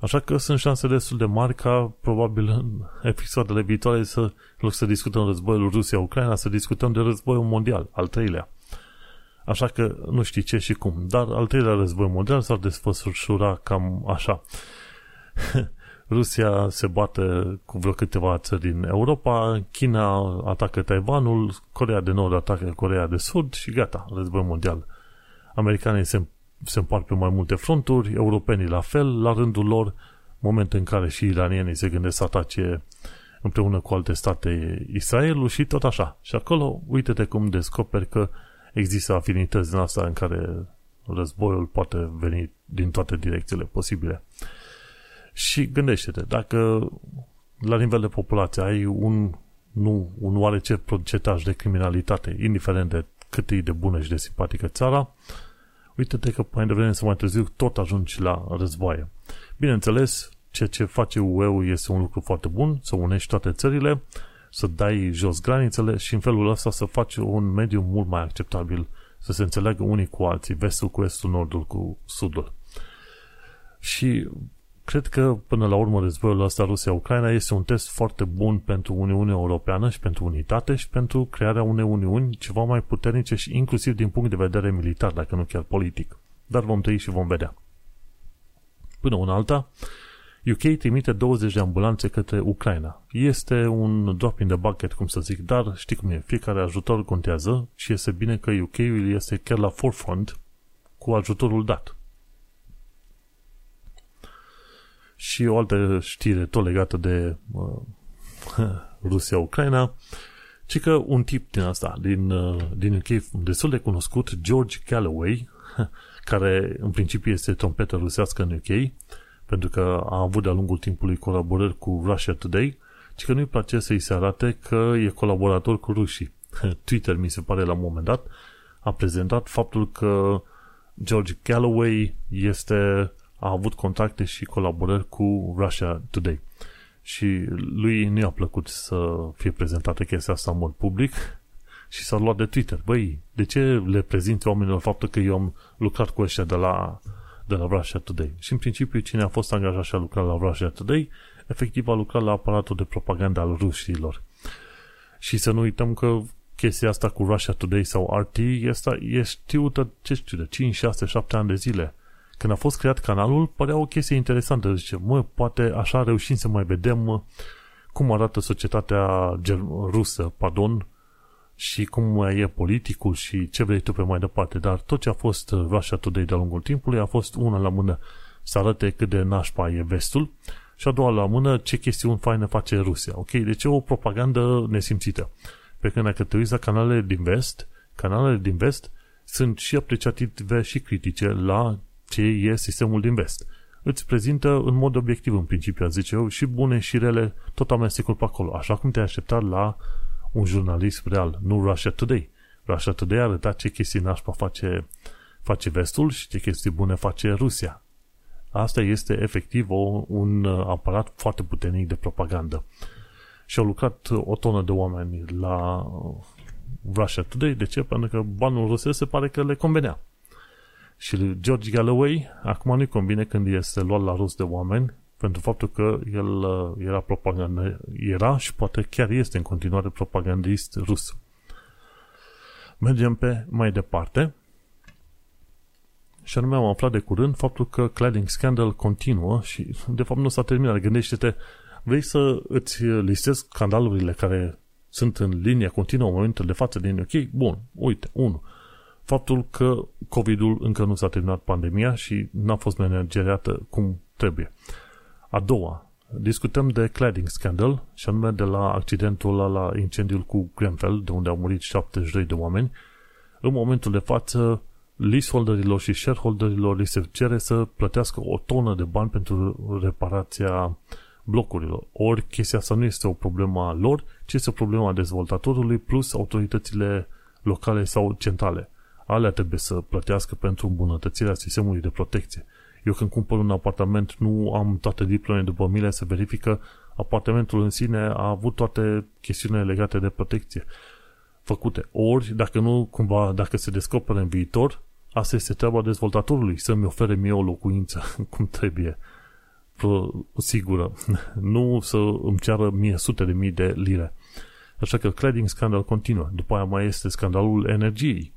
Așa că sunt șanse destul de mari ca, probabil, în episoadele viitoare, să, în loc să discutăm războiul Rusia-Ucraina, să discutăm de războiul mondial, al treilea. Așa că nu știi ce și cum, dar al treilea război mondial s-ar desfășura cam așa. Rusia se bate cu vreo câteva țări din Europa, China atacă Taiwanul, Coreea de Nord atacă Coreea de Sud și gata, război mondial. Americanii se, se împart pe mai multe fronturi, europenii la fel, la rândul lor, moment în care și iranienii se gândesc să atace împreună cu alte state Israelul și tot așa. Și acolo, uite-te cum descoperi că există afinități din asta în care războiul poate veni din toate direcțiile posibile. Și gândește-te, dacă la nivel de populație ai un, nu, un oarece procentaj de criminalitate, indiferent de cât e de bună și de simpatică țara, uite-te că mai devreme sau mai târziu tot ajungi la războaie. Bineînțeles, ceea ce face U E-ul este un lucru foarte bun, să unești toate țările, să dai jos granițele și în felul ăsta să faci un mediu mult mai acceptabil, să se înțeleagă unii cu alții, vestul cu estul, nordul cu sudul. Și cred că, până la urmă, războiul ăsta Rusia-Ucraina este un test foarte bun pentru Uniunea Europeană și pentru unitate și pentru crearea unei uniuni ceva mai puternice și inclusiv din punct de vedere militar, dacă nu chiar politic. Dar vom trăi și vom vedea. Până una alta, U K trimite douăzeci de ambulanțe către Ucraina. Este un drop in the bucket, cum să zic, dar știi cum e, fiecare ajutor contează și este bine că U K-ul este chiar la forefront cu ajutorul dat. Și o altă știre tot legată de uh, Rusia-Ucraina, ci că un tip din asta, din, uh, din U K, destul de cunoscut, George Galloway, care în principiu este trompetă rusească în U K, pentru că a avut de-a lungul timpului colaborări cu Russia Today, ci că nu-i place să-i se arate că e colaborator cu rușii. Twitter, mi se pare, la un moment dat, a prezentat faptul că George Galloway este... a avut contacte și colaborări cu Russia Today. Și lui nu i-a plăcut să fie prezentată chestia asta în mod public și s-a luat de Twitter. Băi, de ce le prezinți oamenilor faptul că eu am lucrat cu ăștia de la, de la Russia Today? Și în principiu, cine a fost angajat și a lucrat la Russia Today, efectiv a lucrat la aparatul de propagandă al rușilor. Și să nu uităm că chestia asta cu Russia Today sau R T asta e știută, ce știu, de cinci, șase, șapte ani de zile. Când a fost creat canalul, părea o chestie interesantă. Zice, mă, poate așa reușim să mai vedem cum arată societatea rusă, pardon, și cum e politicul și ce vrei tu pe mai departe. Dar tot ce a fost Russia Today de-a lungul timpului a fost una la mână să arate cât de nașpa e vestul și a doua la mână ce chestiuni faine face Rusia. Ok, deci e o propagandă nesimțită. Pe când dacă te uiți la canalele din vest, canalele din vest sunt și apreciative și critice la ce e sistemul din vest. Îți prezintă în mod obiectiv, în principiu, zice eu, și bune și rele, tot amestecul pe acolo, așa cum te-ai așteptat la un jurnalist real, nu Russia Today. Russia Today arăta ce chestii nașpa face, face vestul și ce chestii bune face Rusia. Asta este efectiv o, un aparat foarte puternic de propagandă. Și au lucrat o tonă de oameni la Russia Today. De ce? Pentru că banul rusesc se pare că le convenea. Și George Galloway acum nu-i convine când este luat la rost de oameni pentru faptul că el era propagandă, era și poate chiar este în continuare propagandist rus. Mergem pe mai departe și anume am aflat de curând faptul că cladding scandal continuă și de fapt nu s-a terminat. Gândește-te, vrei să îți listezi scandalurile care sunt în linie continuă în momentul de față din U K? Bun, uite, unu. Faptul că COVID-ul încă nu s-a terminat pandemia și n-a fost manageriată cum trebuie. A doua, discutăm de cladding scandal și anume de la accidentul ăla, la incendiul cu Grenfell, de unde au murit șaptezeci și doi de oameni. În momentul de față, leaseholderilor și shareholderilor li se cere să plătească o tonă de bani pentru reparația blocurilor. Ori chestia asta nu este o problemă a lor, ci este o problemă a dezvoltatorului plus autoritățile locale sau centrale. Alea trebuie să plătească pentru îmbunătățirea sistemului de protecție. Eu când cumpăr un apartament, nu am toate diplomele după mine să verifică apartamentul în sine a avut toate chestiunile legate de protecție făcute. Ori, dacă nu, cumva, dacă se descoperă în viitor, asta este treaba dezvoltatorului, să-mi ofere mie o locuință cum trebuie, sigură. Nu să îmi ceară mie sute de mii de lire. Așa că cladding scandal continuă. După aia mai este scandalul energiei,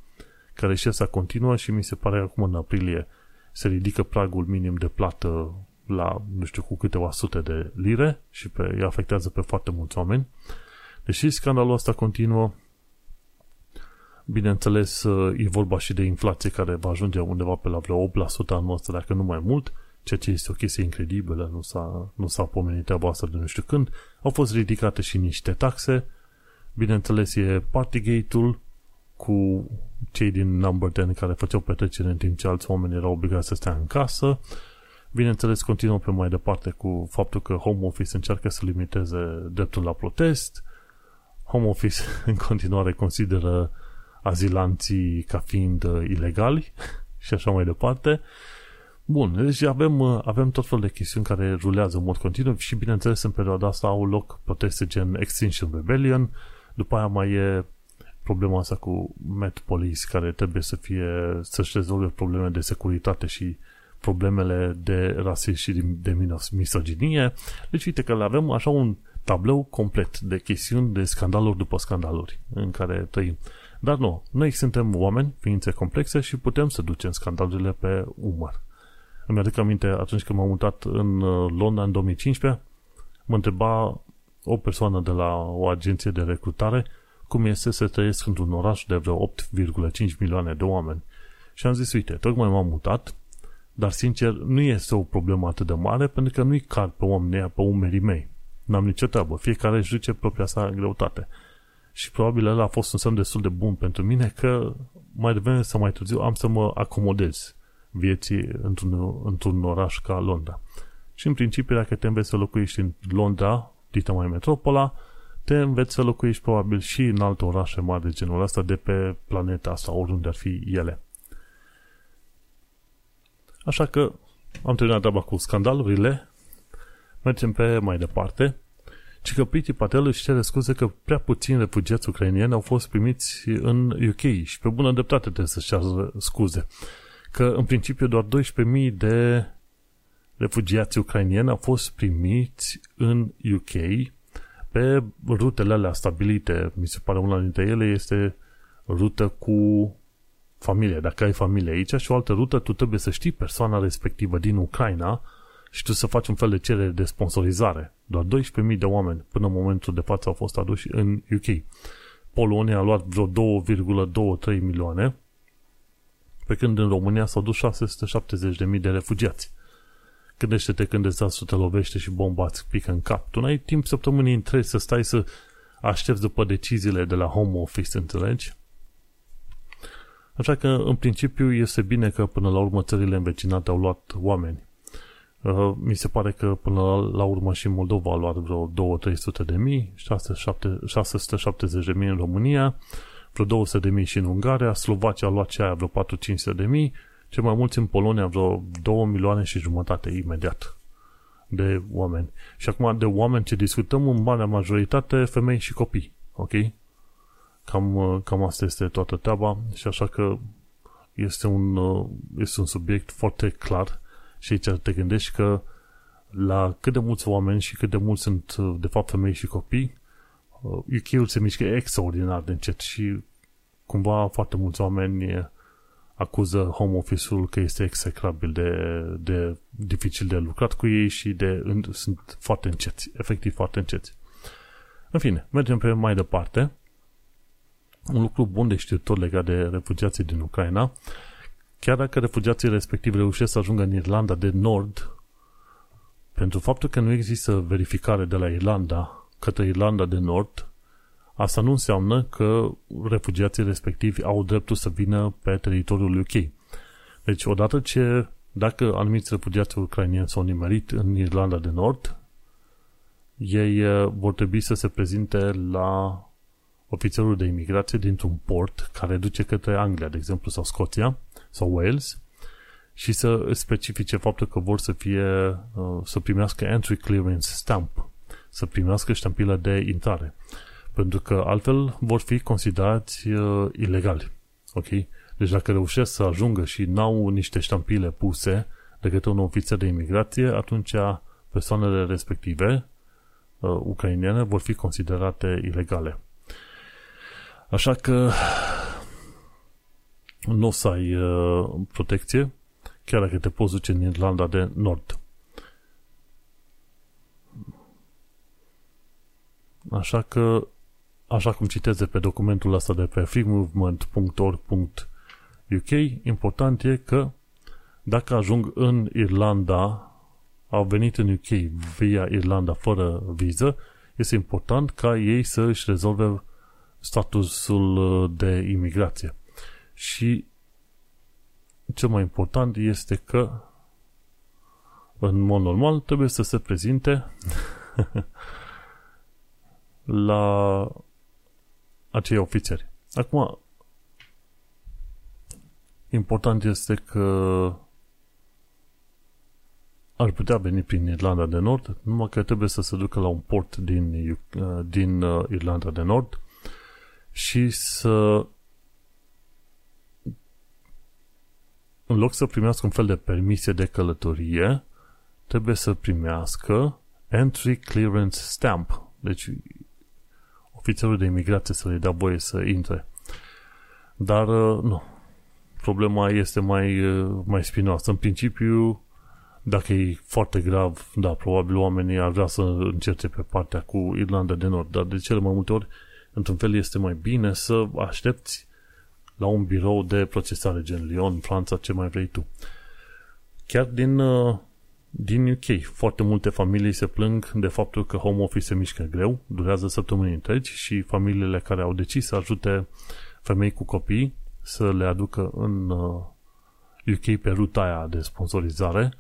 care și asta continuă și mi se pare acum în aprilie se ridică pragul minim de plată la, nu știu, cu câteva sute de lire și pe, îi afectează pe foarte mulți oameni. Deși scandalul ăsta continuă, bineînțeles, e vorba și de inflație care va ajunge undeva pe la vreo opt la sută anul ăsta, dacă nu mai mult, ceea ce este o chestie incredibilă, nu s-a, nu s-a pomenit treaba asta de nu știu când. Au fost ridicate și niște taxe, bineînțeles e Partygate-ul cu cei din Number ten care făceau petrecere în timp ce alți oameni erau obligați să stea în casă. Bineînțeles, continuăm pe mai departe cu faptul că Home Office încearcă să limiteze dreptul la protest. Home Office în continuare consideră azilanții ca fiind ilegali și așa mai departe. Bun, deci avem, avem tot felul de chestiuni care rulează în mod continuu și, bineînțeles, în perioada asta au loc proteste gen Extinction Rebellion. După aia mai e problema asta cu Met Police, care trebuie să fie, să-și rezolve probleme de securitate și problemele de rasism și de misoginie. Deci uite că avem așa un tablou complet de chestiuni, de scandaluri după scandaluri în care trăim. Dar nu, noi suntem oameni, ființe complexe și putem să ducem scandalurile pe umăr. Îmi aduc aminte atunci când m-am mutat în Londra în două mii cincisprezece, mă întreba o persoană de la o agenție de recrutare cum este să trăiesc într-un oraș de vreo opt virgulă cinci milioane de oameni. Și am zis, uite, tocmai m-am mutat, dar, sincer, nu este o problemă atât de mare, pentru că nu-i car pe oamenii pe umerii mei. N-am nicio treabă. Fiecare își duce propria sa greutate. Și probabil ăla a fost un semn destul de bun pentru mine că mai devreme sau mai târziu am să mă acomodez vieții într-un, într-un oraș ca Londra. Și, în principiu, dacă te înveți să locuiești în Londra, dita mai metropola, te înveți să locuiești probabil și în alte orașe mari de genul ăsta de pe planeta asta, oriunde ar fi ele. Așa că am terminat treaba cu scandalurile, mergem pe mai departe, ci că Priti Patel își cere scuze că prea puțini refugiați ucrainieni au fost primiți în U K și pe bună dreptate trebuie să-și ceară scuze. Că în principiu doar douăsprezece mii de refugiați ucrainieni au fost primiți în U K pe rutele alea stabilite. Mi se pare una dintre ele este rută cu familie, dacă ai familie aici, și o altă rută, tu trebuie să știi persoana respectivă din Ucraina și tu să faci un fel de cerere de sponsorizare. Doar douăsprezece mii de oameni până în momentul de față au fost aduși în U K. Polonia a luat vreo două virgulă douăzeci și trei milioane, pe când în România s-au dus șase sute șaptezeci de mii de refugiați. Gândește-te când dezastru te lovește și bomba îți pică în cap. Tu n-ai timp săptămânii întregi să stai să aștepți după deciziile de la Home Office, înțelegi? Așa că, în principiu, este bine că până la urmă țările învecinate au luat oameni. Uh, mi se pare că până la, la urmă și Moldova a luat vreo două sute trei sute de mii, șase sute șaptezeci de mii în România, vreo două sute de mii și în Ungaria, Slovacia a luat și aia vreo patru sute cincizeci de mii, cei mai mulți în Polonia vreo două milioane și jumătate imediat de oameni. Și acum de oameni ce discutăm, în marea majoritate femei și copii, ok? Cam, cam asta este toată treaba și așa că este un, este un subiect foarte clar și aici te gândești că la cât de mulți oameni și cât de mulți sunt de fapt femei și copii, U K-ul se mișcă extraordinar de încet și cumva foarte mulți oameni acuză Home Office-ul că este execrabil de, de dificil de lucrat cu ei și de, în, sunt foarte înceți, efectiv foarte înceți. În fine, mergem pe mai departe. Un lucru bun de știut tot legat de refugiații din Ucraina, chiar dacă refugiații respectivi reușesc să ajungă în Irlanda de Nord, pentru faptul că nu există verificare de la Irlanda către Irlanda de Nord, Asta nu înseamnă că refugiații respectivi au dreptul să vină pe teritoriul U K. Deci, odată ce, dacă anumiți refugiați ucrainieni s-au nimerit în Irlanda de Nord, ei vor trebui să se prezinte la ofițerul de imigrație dintr-un port care duce către Anglia, de exemplu, sau Scoția, sau Wales, și să specifice faptul că vor să fie, să primească entry clearance stamp, să primească ștampilă de intrare, pentru că altfel vor fi considerați uh, ilegali. Ok? Deci dacă reușesc să ajungă și n-au niște ștampile puse de către un ofițer de imigrație, atunci persoanele respective uh, ucrainene vor fi considerate ilegale. Așa că nu o să ai uh, protecție chiar dacă te poți duce în Irlanda de Nord. Așa că, așa cum citez de pe documentul ăsta de pe free movement punct org punct u k, important e că dacă ajung în Irlanda, au venit în U K via Irlanda fără viză, este important ca ei să își rezolve statusul de imigrație. Și cel mai important este că în mod normal trebuie să se prezinte la acei ofițeri. Acum, important este că ar putea veni prin Irlanda de Nord, numai că trebuie să se ducă la un port din, din Irlanda de Nord și să, în loc să primească un fel de permisie de călătorie, trebuie să primească entry clearance stamp. Deci ofițerul de imigrație să le dea voie să intre. Dar nu. Problema este mai, mai spinoasă. În principiu, dacă e foarte grav, da, probabil oamenii ar vrea să încerce pe partea cu Irlanda de Nord, dar de cele mai multe ori, într-un fel, este mai bine să aștepți la un birou de procesare gen Lyon, Franța, ce mai vrei tu. Chiar din... Din U K, foarte multe familii se plâng de faptul că Home Office se mișcă greu, durează săptămâni întregi și familiile care au decis să ajute femei cu copii să le aducă în U K pe ruta aia de sponsorizare,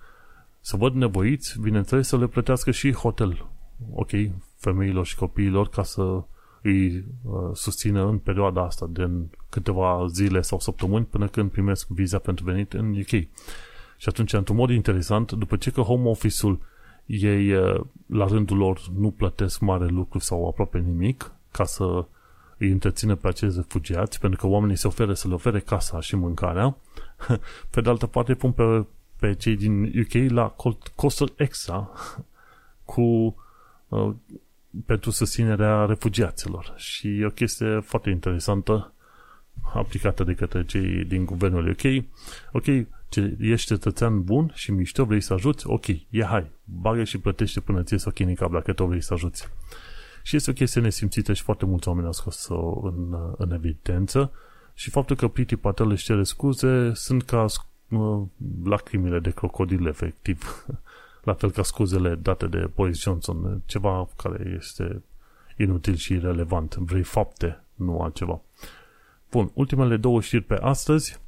să văd nevoiți, bineînțeles, să le plătească și hotel, ok, femeilor și copiilor, ca să îi susțină în perioada asta de câteva zile sau săptămâni până când primesc viza pentru venit în U K. Și atunci, într-un mod interesant, după ce că home office-ul ei, la rândul lor, nu plătesc mare lucru sau aproape nimic ca să îi întrețină pe acești refugiați, pentru că oamenii se oferă să le ofere casa și mâncarea, pe de altă parte pun pe, pe cei din U K la costul extra cu, pentru susținerea refugiaților. Și e o chestie foarte interesantă aplicată de către cei din guvernul U K. Ok, ești cetățean bun și mișto, vrei să ajuți? Ok, ia hai, bagă și plătește până ți ies ochii în cap dacă tot vrei să ajuți. Și este o chestie nesimțită și foarte mulți oameni au scos-o în, în evidență și faptul că Priti Patel își cere scuze sunt ca uh, lacrimile de crocodil, efectiv. La fel ca scuzele date de Boris Johnson, ceva care este inutil și irelevant. Vrei fapte, nu altceva. Bun, ultimele două știri pe astăzi.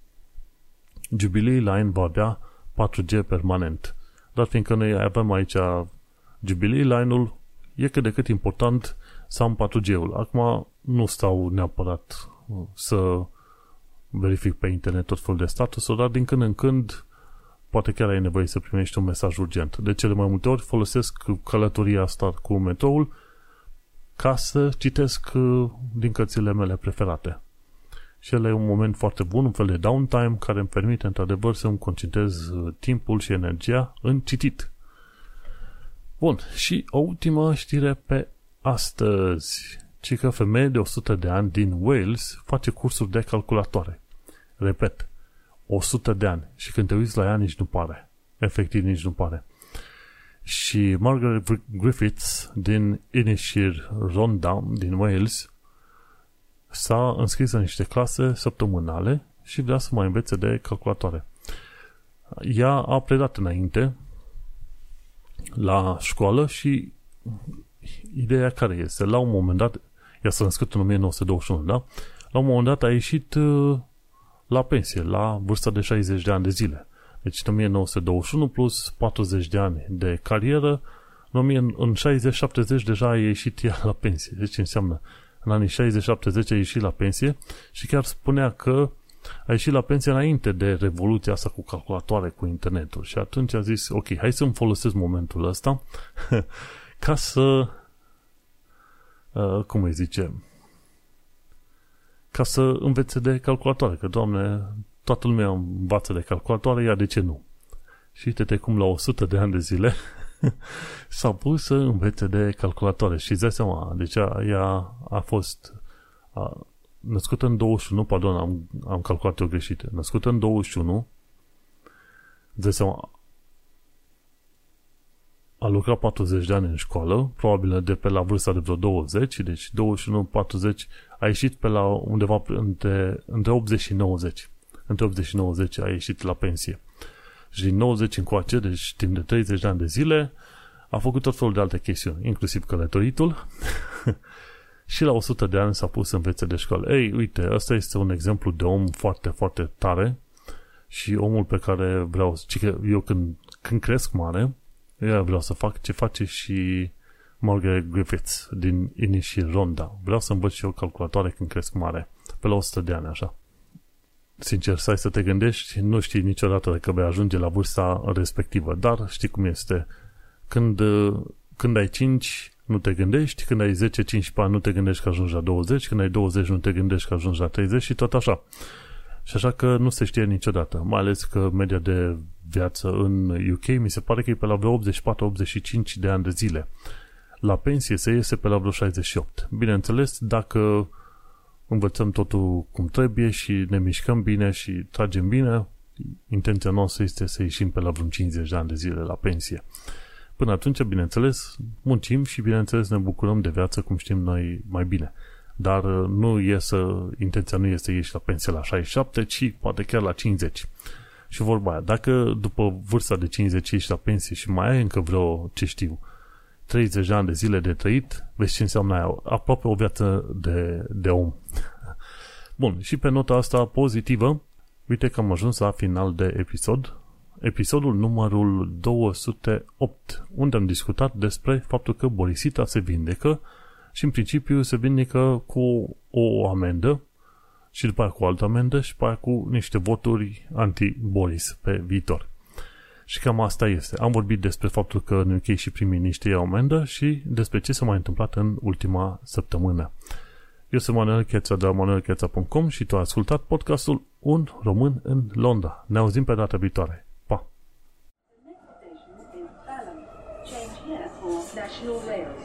Jubilee Line va avea patru G permanent. Dar fiindcă noi avem aici Jubilee Line-ul, e cât de cât important să am patru G-ul. Acum nu stau neapărat să verific pe internet tot felul de statusuri, dar din când în când poate chiar ai nevoie să primești un mesaj urgent. De cele mai multe ori folosesc călătoria asta cu metroul ca să citesc din cărțile mele preferate. Și el e un moment foarte bun, un fel de downtime care îmi permite, într-adevăr, să îmi concentrez timpul și energia în citit. Bun, și o ultimă știre pe astăzi. Ci că femeie de o sută de ani din Wales face cursuri de calculatoare. Repet, o sută de ani. Și când te uiți la ea, nici nu pare. Efectiv, nici nu pare. Și Margaret Griffiths din Ynysybwl, Rhondda, din Wales, s-a înscris în niște clase săptămânale și vrea să mai învețe de calculatoare. Ea a predat înainte la școală și ideea care este, la un moment dat ea s-a născut în nouăsprezece douăzeci și unu, da? La un moment dat a ieșit la pensie, la vârsta de șaizeci de ani de zile. Deci în nouăsprezece douăzeci și unu plus patruzeci de ani de carieră, în șaizeci șaptezeci deja a ieșit ea la pensie. Deci înseamnă, în anii șaizeci șaptezeci a ieșit la pensie și chiar spunea că a ieșit la pensie înainte de revoluția asta cu calculatoare, cu internetul. Și atunci a zis, ok, hai să-mi folosesc momentul ăsta ca să, uh, cum îi zice, ca să învețe de calculatoare. Că, Doamne, toată lumea învață de calculatoare, ea de ce nu? Și uite-te cum la o sută de ani de zile s-a pus să învețe de calculatoare. Și îți dai seama, deci ea a fost... A, născută în douăzeci și unu, pardon, am, am calculat eu greșit, născută în douăzeci și unu, îți dai seama, a lucrat patruzeci de ani în școală, probabil de pe la vârsta de vreo douăzeci, deci douăzeci și unu patruzeci, a ieșit pe la undeva între, între optzeci și nouăzeci, între optzeci și nouăzeci a ieșit la pensie. Și din nouăzeci încoace, deci timp de treizeci de ani de zile, a făcut tot felul de alte chestiuni, inclusiv călătoritul, și la o sută de ani s-a pus să învețe de școală. Ei, uite, ăsta este un exemplu de om foarte, foarte tare și omul pe care vreau, eu când, când cresc mare, eu vreau să fac ce face și Margaret Griffiths din Ynysybwl, Rhondda. Vreau să învăț și eu calculatoare când cresc mare, pe la o sută de ani, așa. Sincer, stai să te gândești, nu știi niciodată dacă vei ajunge la vârsta respectivă, dar știi cum este. Când, când ai cinci, nu te gândești, când ai zece cincisprezece ani nu te gândești că ajungi la douăzeci, când ai douăzeci nu te gândești că ajungi la treizeci și tot așa. Și așa că nu se știe niciodată, mai ales că media de viață în U K mi se pare că e pe la vreo optzeci și patru optzeci și cinci de ani de zile. La pensie se iese pe la vreo șaizeci și opt. Bineînțeles, dacă învățăm totul cum trebuie și ne mișcăm bine și tragem bine, intenția noastră este să ieșim pe la vreo cincizeci de ani de zile la pensie. Până atunci, bineînțeles, muncim și, bineînțeles, ne bucurăm de viață cum știm noi mai bine. Dar nu e să, intenția nu este să ieși la pensie la șaizeci și șapte, ci poate chiar la cincizeci. Și vorba aia, dacă după vârsta de cincizeci ieși la pensie și mai ai încă vreo, ce știu, treizeci de ani de zile de trăit, vezi ce înseamnă aia, aproape o viață de, de om. Bun, și pe nota asta pozitivă, uite că am ajuns la final de episod. Episodul numărul două sute opt, unde am discutat despre faptul că Borisita se vindecă și în principiu se vindecă cu o amendă și după aia cu o altă amendă și după aia cu niște voturi anti-Boris pe viitor. Și cam asta este. Am vorbit despre faptul că în U K și prim-miniștrii iau amendă și despre ce s-a mai întâmplat în ultima săptămână. Eu sunt Manuel Cheța de la manuel cheta punct com și tu ai ascultat podcastul Un român în Londra. Ne auzim pe data viitoare. National Rail.